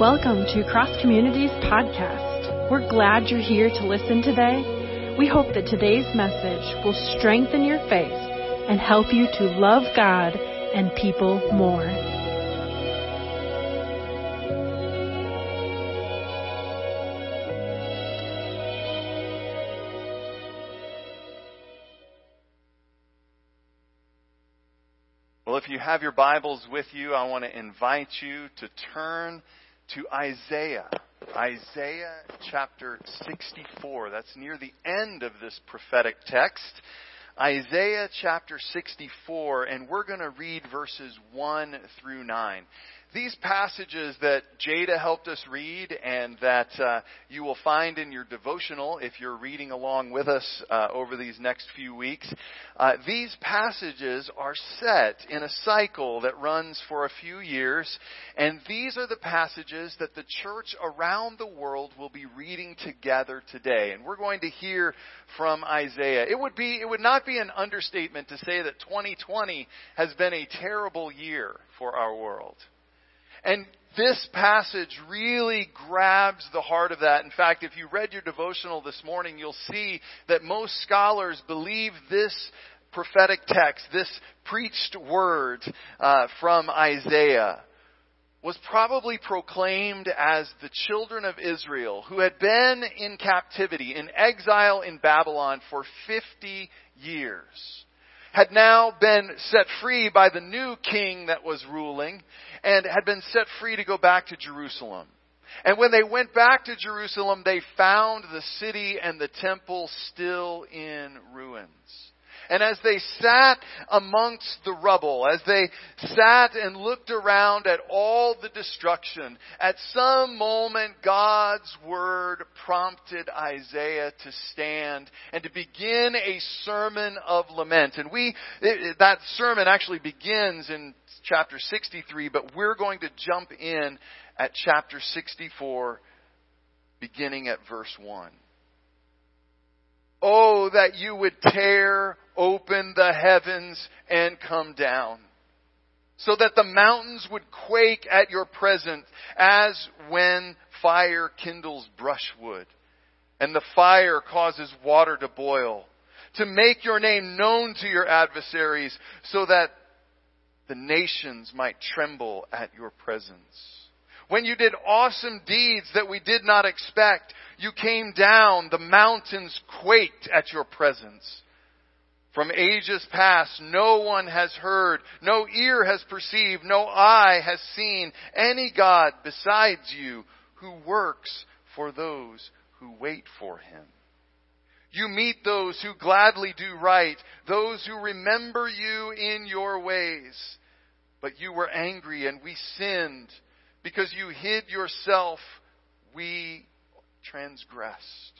Welcome to Cross Communities Podcast. We're glad you're here to listen today. We hope that today's message will strengthen your faith and help you to love God and people more. Well, if you have your Bibles with you, I want to invite you to turn to Isaiah chapter 64. That's near the end of this prophetic text. Isaiah chapter 64, and we're going to read verses 1 through 9. These passages that Jada helped us read and that you will find in your devotional if you're reading along with us over these next few weeks, these passages are set in a cycle that runs for a few years, and these are the passages that the church around the world will be reading together today. And we're going to hear from Isaiah. It would not be an understatement to say that 2020 has been a terrible year for our world. And this passage really grabs the heart of that. In fact, if you read your devotional this morning, you'll see that most scholars believe this prophetic text, this preached word from Isaiah, was probably proclaimed as the children of Israel who had been in captivity, in exile in Babylon for 50 years, had now been set free by the new king that was ruling, and had been set free to go back to Jerusalem. And when they went back to Jerusalem, they found the city and the temple still in ruins. And as they sat amongst the rubble, as they sat and looked around at all the destruction, at some moment God's word prompted Isaiah to stand and to begin a sermon of lament. And that sermon actually begins in chapter 63, but we're going to jump in at chapter 64, beginning at verse 1. Oh, that you would tear open the heavens and come down, so that the mountains would quake at your presence, as when fire kindles brushwood, and the fire causes water to boil, to make your name known to your adversaries, so that the nations might tremble at your presence. When you did awesome deeds that we did not expect, you came down, the mountains quaked at your presence. From ages past, no one has heard, no ear has perceived, no eye has seen any God besides you who works for those who wait for him. You meet those who gladly do right, those who remember you in your ways. But you were angry and we sinned. Because you hid yourself, we transgressed.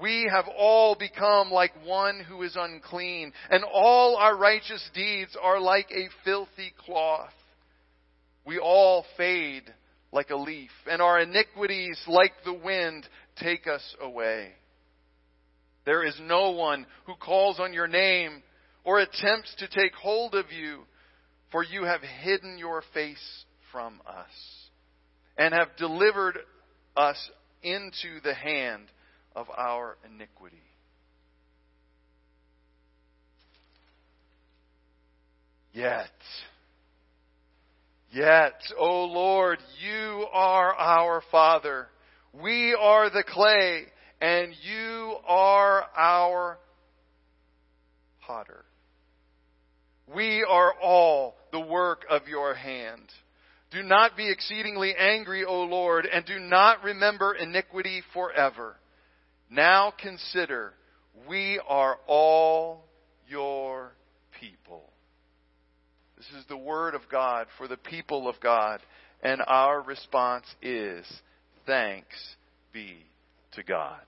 We have all become like one who is unclean, and all our righteous deeds are like a filthy cloth. We all fade like a leaf, and our iniquities, like the wind, take us away. There is no one who calls on your name or attempts to take hold of you, for you have hidden your face from us, and have delivered us into the hand of our iniquity. Yet, O Lord, you are our Father. We are the clay, and you are our potter. We are all the work of your hand. Do not be exceedingly angry, O Lord, and do not remember iniquity forever. Now consider, we are all your people. This is the word of God for the people of God, and our response is, thanks be to God.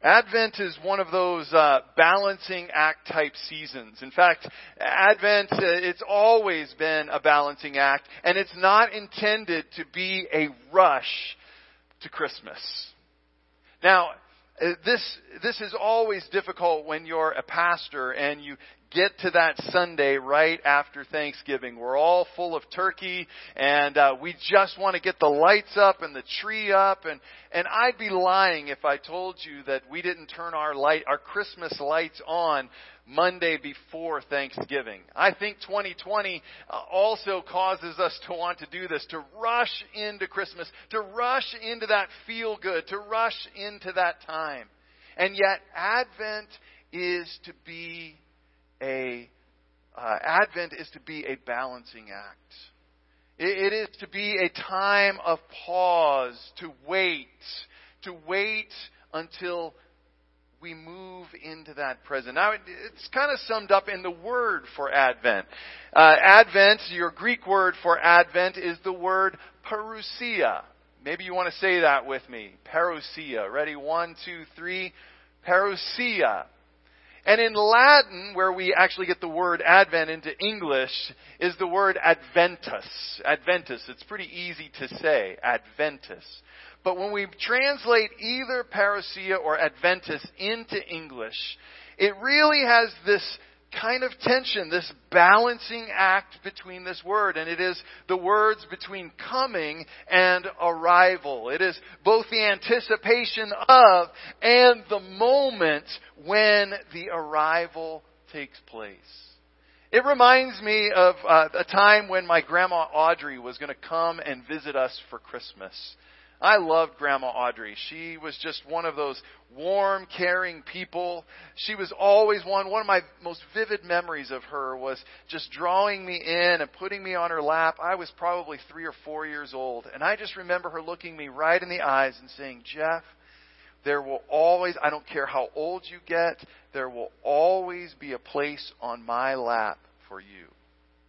Advent is one of those balancing act type seasons. In fact, Advent, it's always been a balancing act, and it's not intended to be a rush to Christmas. Now, this is always difficult when you're a pastor and you get to that Sunday right after Thanksgiving. We're all full of turkey, and we just want to get the lights up and the tree up. And I'd be lying if I told you that we didn't turn our Christmas lights on Monday before Thanksgiving. I think 2020 also causes us to want to do this, to rush into Christmas, to rush into that feel good, to rush into that time. And yet Advent is to be a balancing act. It is to be a time of pause, to wait until we move into that present. Now, it's kind of summed up in the word for Advent. Advent, your Greek word for Advent, is the word parousia. Maybe you want to say that with me. Parousia. Ready? 1, 2, 3. Parousia. And in Latin, where we actually get the word Advent into English, is the word Adventus. Adventus. It's pretty easy to say. Adventus. But when we translate either parousia or Adventus into English, it really has this kind of tension, this balancing act between this word. And it is the words between coming and arrival. It is both the anticipation of and the moment when the arrival takes place. It reminds me of a time when my grandma Audrey was going to come and visit us for Christmas. I loved Grandma Audrey. She was just one of those warm, caring people. She was always one of my most vivid memories of her was just drawing me in and putting me on her lap. I was probably 3 or 4 years old, and I just remember her looking me right in the eyes and saying, "Jeff, there will always, I don't care how old you get, there will always be a place on my lap for you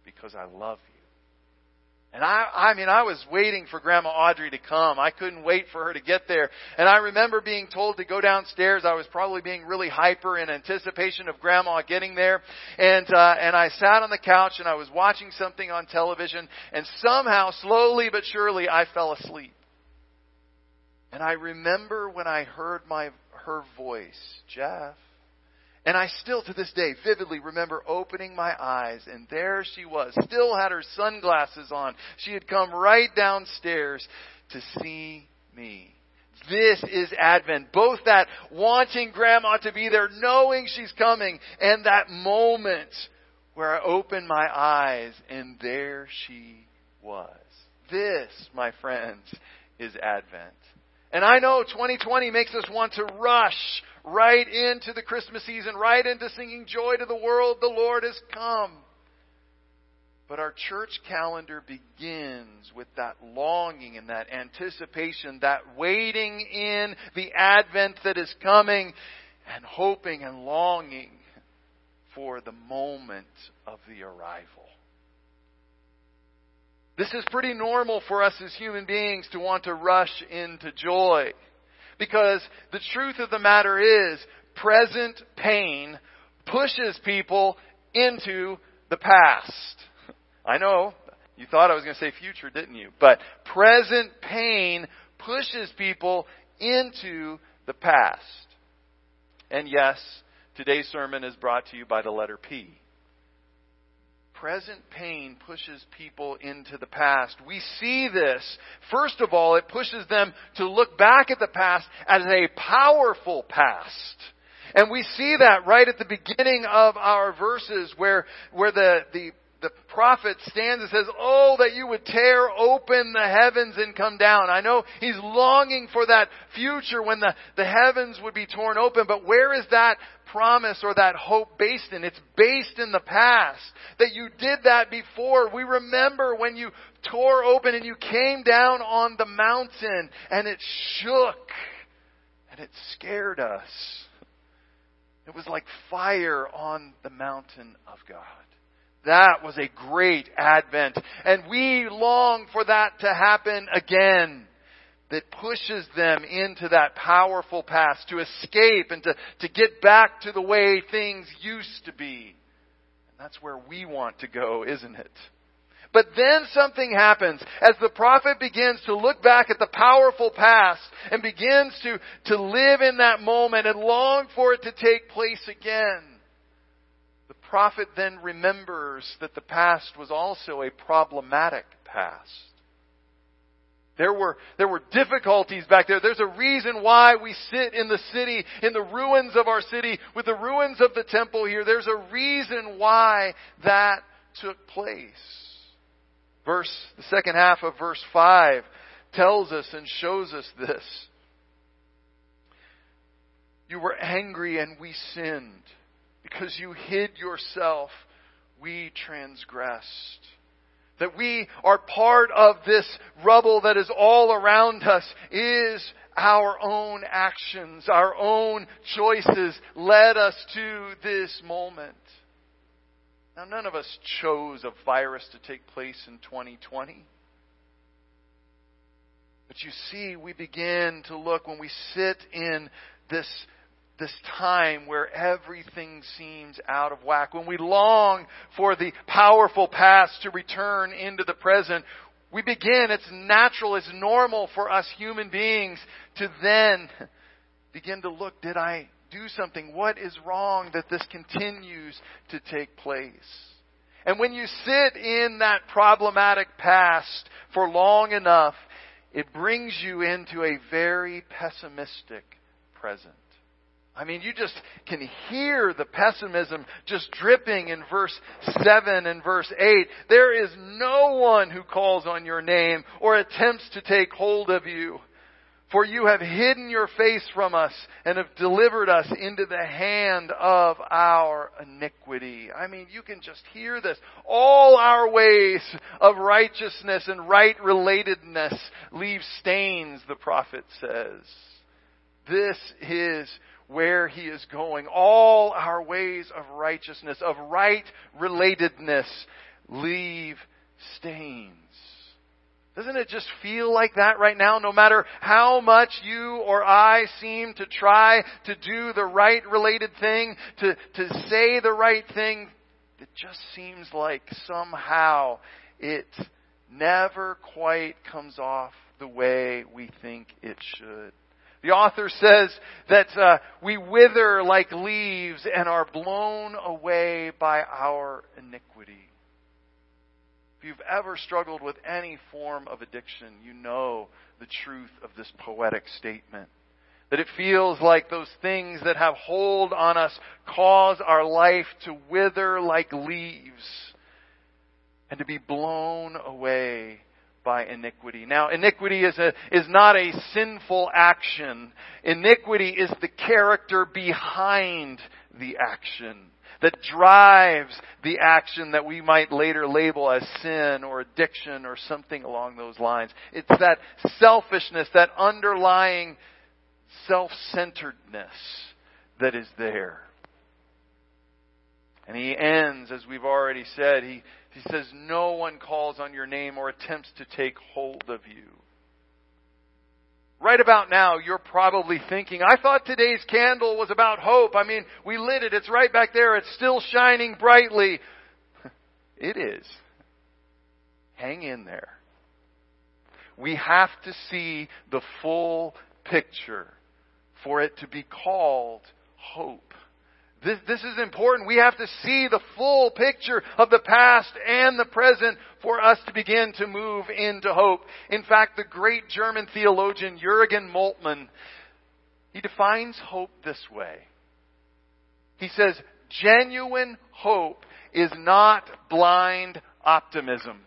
because I love you." And I was waiting for Grandma Audrey to come. I couldn't wait for her to get there. And I remember being told to go downstairs. I was probably being really hyper in anticipation of Grandma getting there. And I sat on the couch and I was watching something on television. And somehow, slowly but surely, I fell asleep. And I remember when I heard her voice, "Jeff." And I still, to this day, vividly remember opening my eyes, and there she was, still had her sunglasses on. She had come right downstairs to see me. This is Advent. Both that wanting Grandma to be there, knowing she's coming, and that moment where I opened my eyes, and there she was. This, my friends, is Advent. And I know 2020 makes us want to rush right into the Christmas season, right into singing "Joy to the World, the Lord has come." But our church calendar begins with that longing and that anticipation, that waiting in the Advent that is coming, and hoping and longing for the moment of the arrival. This is pretty normal for us as human beings to want to rush into joy, because the truth of the matter is present pain pushes people into the past. I know you thought I was going to say future, didn't you? But present pain pushes people into the past. And yes, today's sermon is brought to you by the letter P. Present pain pushes people into the past. We see this. First of all, it pushes them to look back at the past as a powerful past. And we see that right at the beginning of our verses where the prophet stands and says, "Oh, that you would tear open the heavens and come down." I know he's longing for that future when the heavens would be torn open, but where is that promise or that hope based in? It's based in the past. That you did that before. We remember when you tore open and you came down on the mountain and it shook and it scared us. It was like fire on the mountain of God. That was a great Advent. And we long for that to happen again. That pushes them into that powerful past to escape and to get back to the way things used to be. And that's where we want to go, isn't it? But then something happens as the prophet begins to look back at the powerful past and begins to live in that moment and long for it to take place again. The prophet then remembers that the past was also a problematic past. There were difficulties back there. There's a reason why we sit in the city, in the ruins of our city, with the ruins of the temple here. There's a reason why that took place. The second half of verse 5 tells us and shows us this. You were angry and we sinned. Because you hid yourself, we transgressed. That we are part of this rubble that is all around us is our own actions, our own choices led us to this moment. Now, none of us chose a virus to take place in 2020. But you see, we begin to look when we sit in this time where everything seems out of whack, when we long for the powerful past to return into the present, we begin, it's natural, it's normal for us human beings to then begin to look, did I do something? What is wrong that this continues to take place? And when you sit in that problematic past for long enough, it brings you into a very pessimistic present. I mean, you just can hear the pessimism just dripping in verse 7 and verse 8. There is no one who calls on your name or attempts to take hold of you. For you have hidden your face from us and have delivered us into the hand of our iniquity. I mean, you can just hear this. All our ways of righteousness and right relatedness leave stains, the prophet says. This is where he is going. All our ways of righteousness, of right relatedness, leave stains. Doesn't it just feel like that right now? No matter how much you or I seem to try to do the right related thing, to say the right thing, it just seems like somehow it never quite comes off the way we think it should. The author says that we wither like leaves and are blown away by our iniquity. If you've ever struggled with any form of addiction, you know the truth of this poetic statement. That it feels like those things that have hold on us cause our life to wither like leaves and to be blown away by iniquity. Now, iniquity is not a sinful action. Iniquity is the character behind the action that drives the action that we might later label as sin or addiction or something along those lines. It's that selfishness, that underlying self-centeredness that is there. And he ends, as we've already said, he says, no one calls on your name or attempts to take hold of you. Right about now, you're probably thinking, I thought today's candle was about hope. I mean, we lit it. It's right back there. It's still shining brightly. It is. Hang in there. We have to see the full picture for it to be called hope. This is important. We have to see the full picture of the past and the present for us to begin to move into hope. In fact, the great German theologian Jürgen Moltmann, he defines hope this way. He says, genuine hope is not blind optimism.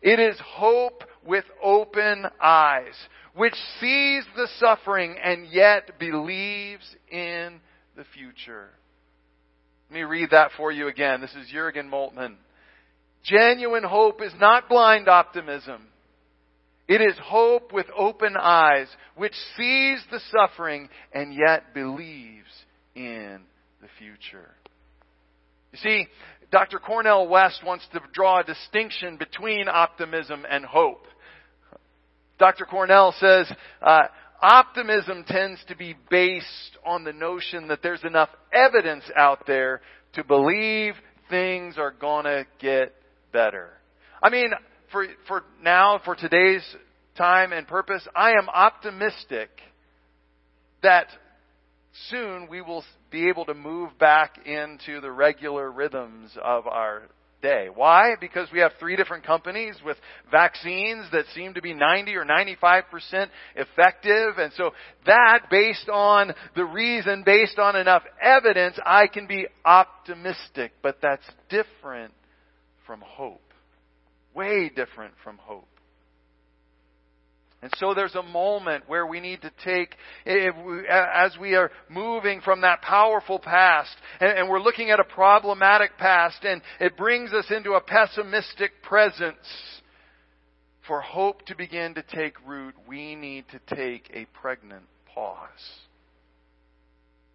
It is hope with open eyes, which sees the suffering and yet believes in the future. Let me read that for you again. This is Jürgen Moltmann. Genuine hope is not blind optimism. It is hope with open eyes, which sees the suffering and yet believes in the future. You see, Dr. Cornel West wants to draw a distinction between optimism and hope. Dr. Cornel says, optimism tends to be based on the notion that there's enough evidence out there to believe things are gonna get better. I mean, for now, for today's time and purpose, I am optimistic that soon we will be able to move back into the regular rhythms of our day. Why? Because we have three different companies with vaccines that seem to be 90 or 95% effective. And so that, based on the reason, based on enough evidence, I can be optimistic. But that's different from hope. Way different from hope. And so there's a moment where we need to take, as we are moving from that powerful past, and we're looking at a problematic past, and it brings us into a pessimistic presence. For hope to begin to take root, we need to take a pregnant pause.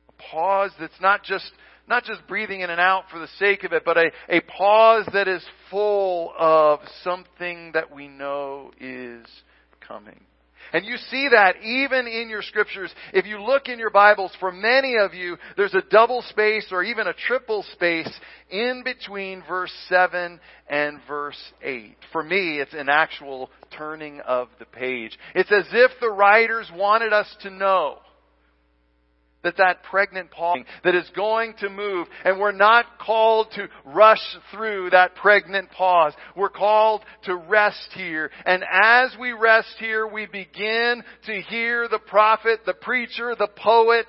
A pause that's not just breathing in and out for the sake of it, but a pause that is full of something that we know is coming. And you see that even in your scriptures. If you look in your Bibles, for many of you, there's a double space or even a triple space in between verse 7 and verse 8. For me, it's an actual turning of the page. It's as if the writers wanted us to know that pregnant pause that is going to move, and we're not called to rush through that pregnant pause. We're called to rest here. And as we rest here, we begin to hear the prophet, the preacher, the poet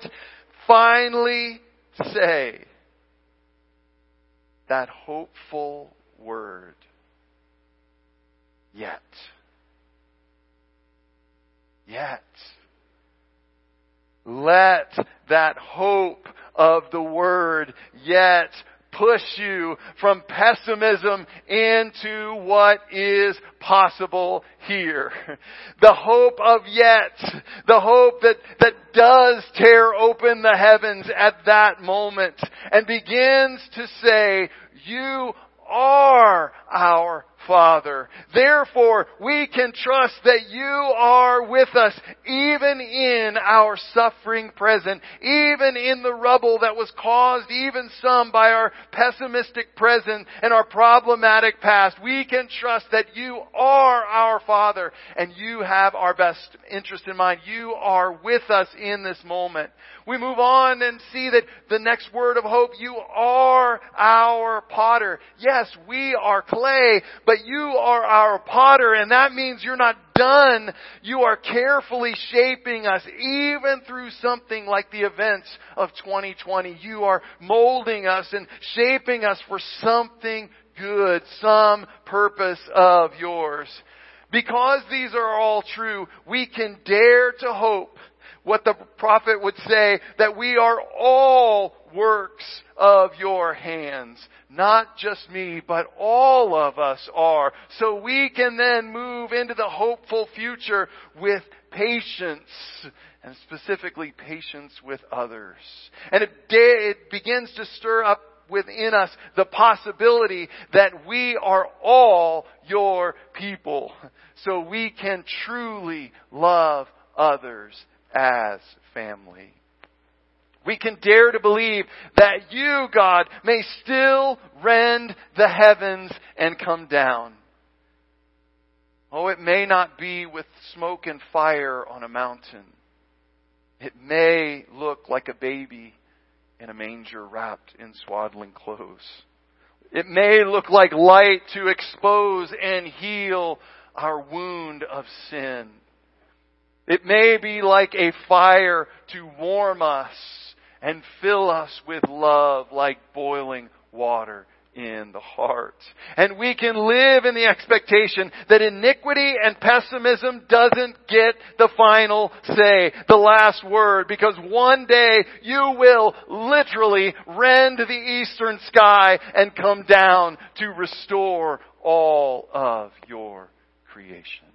finally say that hopeful word, yet. Yet. Let that hope of the word yet push you from pessimism into what is possible here. The hope of yet, the hope that does tear open the heavens at that moment and begins to say, you are our Father. Therefore, we can trust that you are with us even in our suffering present, even in the rubble that was caused even some by our pessimistic present and our problematic past. We can trust that you are our Father and you have our best interest in mind. You are with us in this moment. We move on and see that the next word of hope, you are our potter. Yes, we are clay, but you are our potter, and that means you're not done. You are carefully shaping us, even through something like the events of 2020. You are molding us and shaping us for something good, some purpose of yours. Because these are all true, we can dare to hope what the prophet would say, that we are all works of your hands. Not just me, but all of us are. So we can then move into the hopeful future with patience, and specifically patience with others. And it begins to stir up within us the possibility that we are all your people. So we can truly love others as family. We can dare to believe that you, God, may still rend the heavens and come down. Oh, it may not be with smoke and fire on a mountain. It may look like a baby in a manger wrapped in swaddling clothes. It may look like light to expose and heal our wound of sin. It may be like a fire to warm us and fill us with love like boiling water in the heart. And we can live in the expectation that iniquity and pessimism doesn't get the final say, the last word, because one day you will literally rend the eastern sky and come down to restore all of your creation.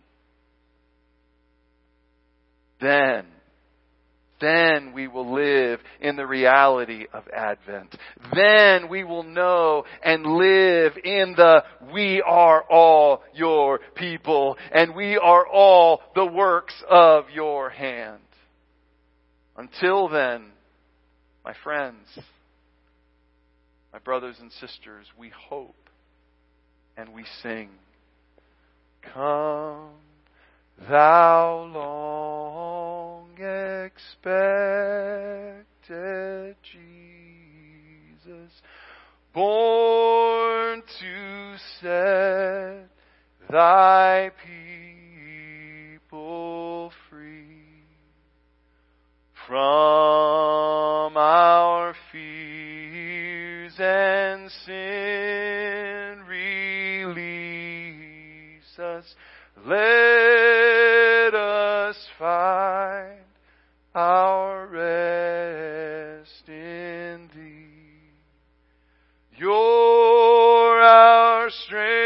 Then we will live in the reality of Advent. Then we will know and live in the we are all your people and we are all the works of your hand. Until then, my friends, my brothers and sisters, we hope and we sing. Come, thou long expected rejected Jesus, born to set thy people free from our fears and sin. Release us, let us find our rest in Thee. You're our strength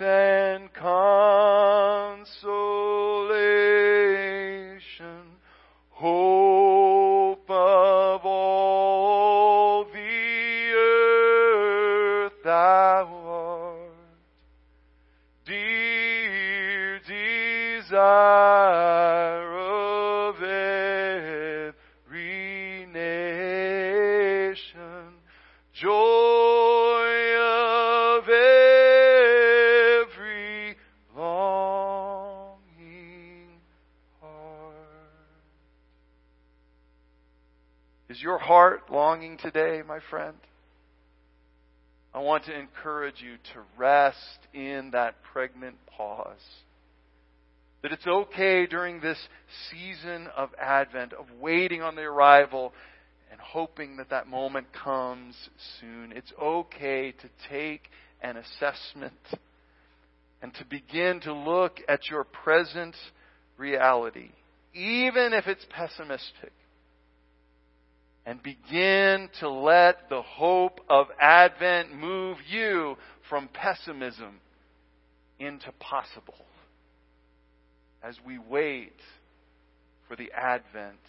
and consolation, hope of all the earth Thou art, dear desire. Is your heart longing today, my friend? I want to encourage you to rest in that pregnant pause. That it's okay during this season of Advent, of waiting on the arrival and hoping that that moment comes soon. It's okay to take an assessment and to begin to look at your present reality, even if it's pessimistic. And begin to let the hope of Advent move you from pessimism into possible as we wait for the Advent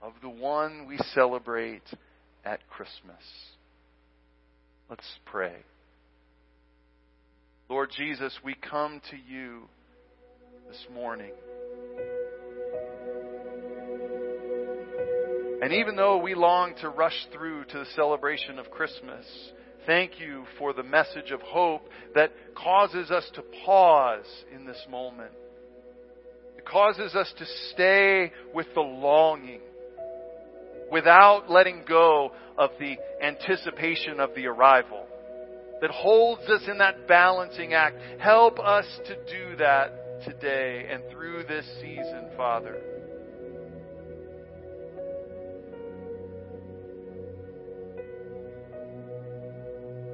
of the one we celebrate at Christmas. Let's pray. Lord Jesus, we come to you this morning. And even though we long to rush through to the celebration of Christmas, thank you for the message of hope that causes us to pause in this moment. It causes us to stay with the longing without letting go of the anticipation of the arrival that holds us in that balancing act. Help us to do that today and through this season, Father.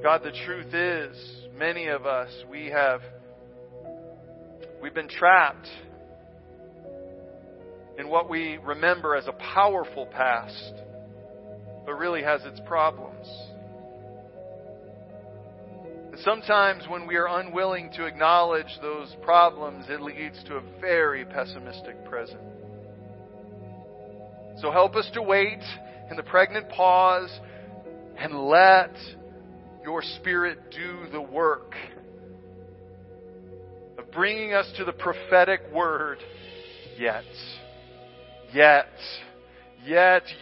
God, the truth is, many of us, we've been trapped in what we remember as a powerful past, but really has its problems. And sometimes when we are unwilling to acknowledge those problems, it leads to a very pessimistic present. So help us to wait in the pregnant pause and let Your Spirit do the work of bringing us to the prophetic word. Yet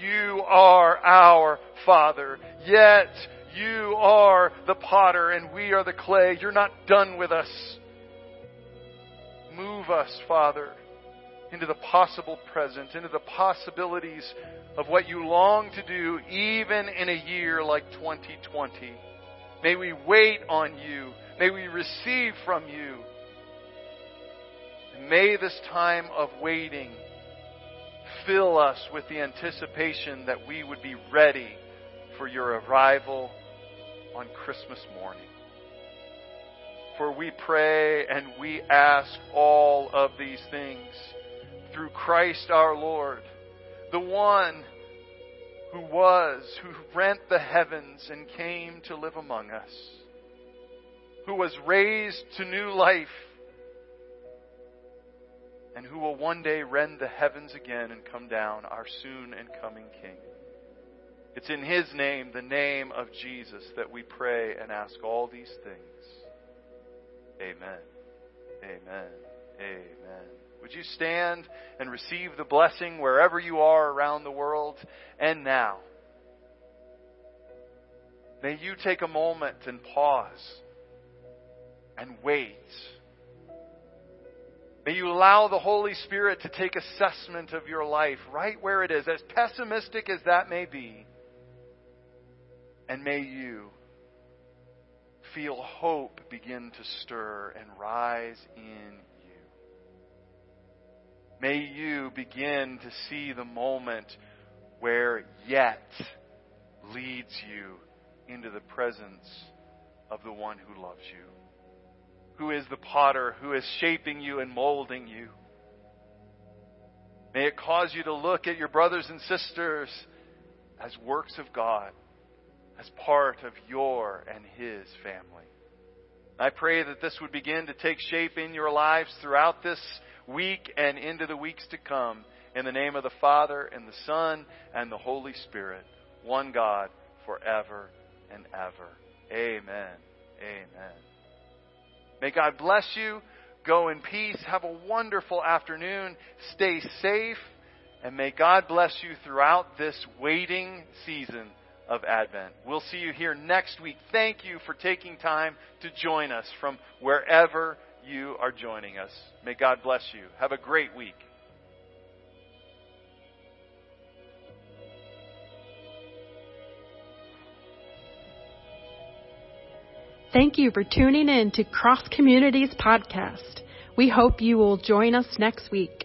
you are our Father. Yet you are the potter and we are the clay. You're not done with us. Move us, Father, into the possible present, into the possibilities of what you long to do, even in a year like 2020. May we wait on you. May we receive from you. And may this time of waiting fill us with the anticipation that we would be ready for your arrival on Christmas morning. For we pray and we ask all of these things through Christ our Lord, the one who rent the heavens and came to live among us, who was raised to new life, and who will one day rend the heavens again and come down, our soon and coming King. It's in His name, the name of Jesus, that we pray and ask all these things. Amen. Amen. Amen. Would you stand and receive the blessing wherever you are around the world? And now, may you take a moment and pause and wait. May you allow the Holy Spirit to take assessment of your life right where it is, as pessimistic as that may be. And may you feel hope begin to stir and rise in you. May you begin to see the moment where yet leads you into the presence of the one who loves you, who is the potter, who is shaping you and molding you. May it cause you to look at your brothers and sisters as works of God, as part of your and His family. I pray that this would begin to take shape in your lives throughout this week and into the weeks to come. In the name of the Father, and the Son, and the Holy Spirit, one God, forever and ever. Amen. Amen. May God bless you. Go in peace. Have a wonderful afternoon. Stay safe. And may God bless you throughout this waiting season of Advent. We'll see you here next week. Thank you for taking time to join us from wherever you are joining us. May God bless you. Have a great week. Thank you for tuning in to Cross Communities Podcast. We hope you will join us next week.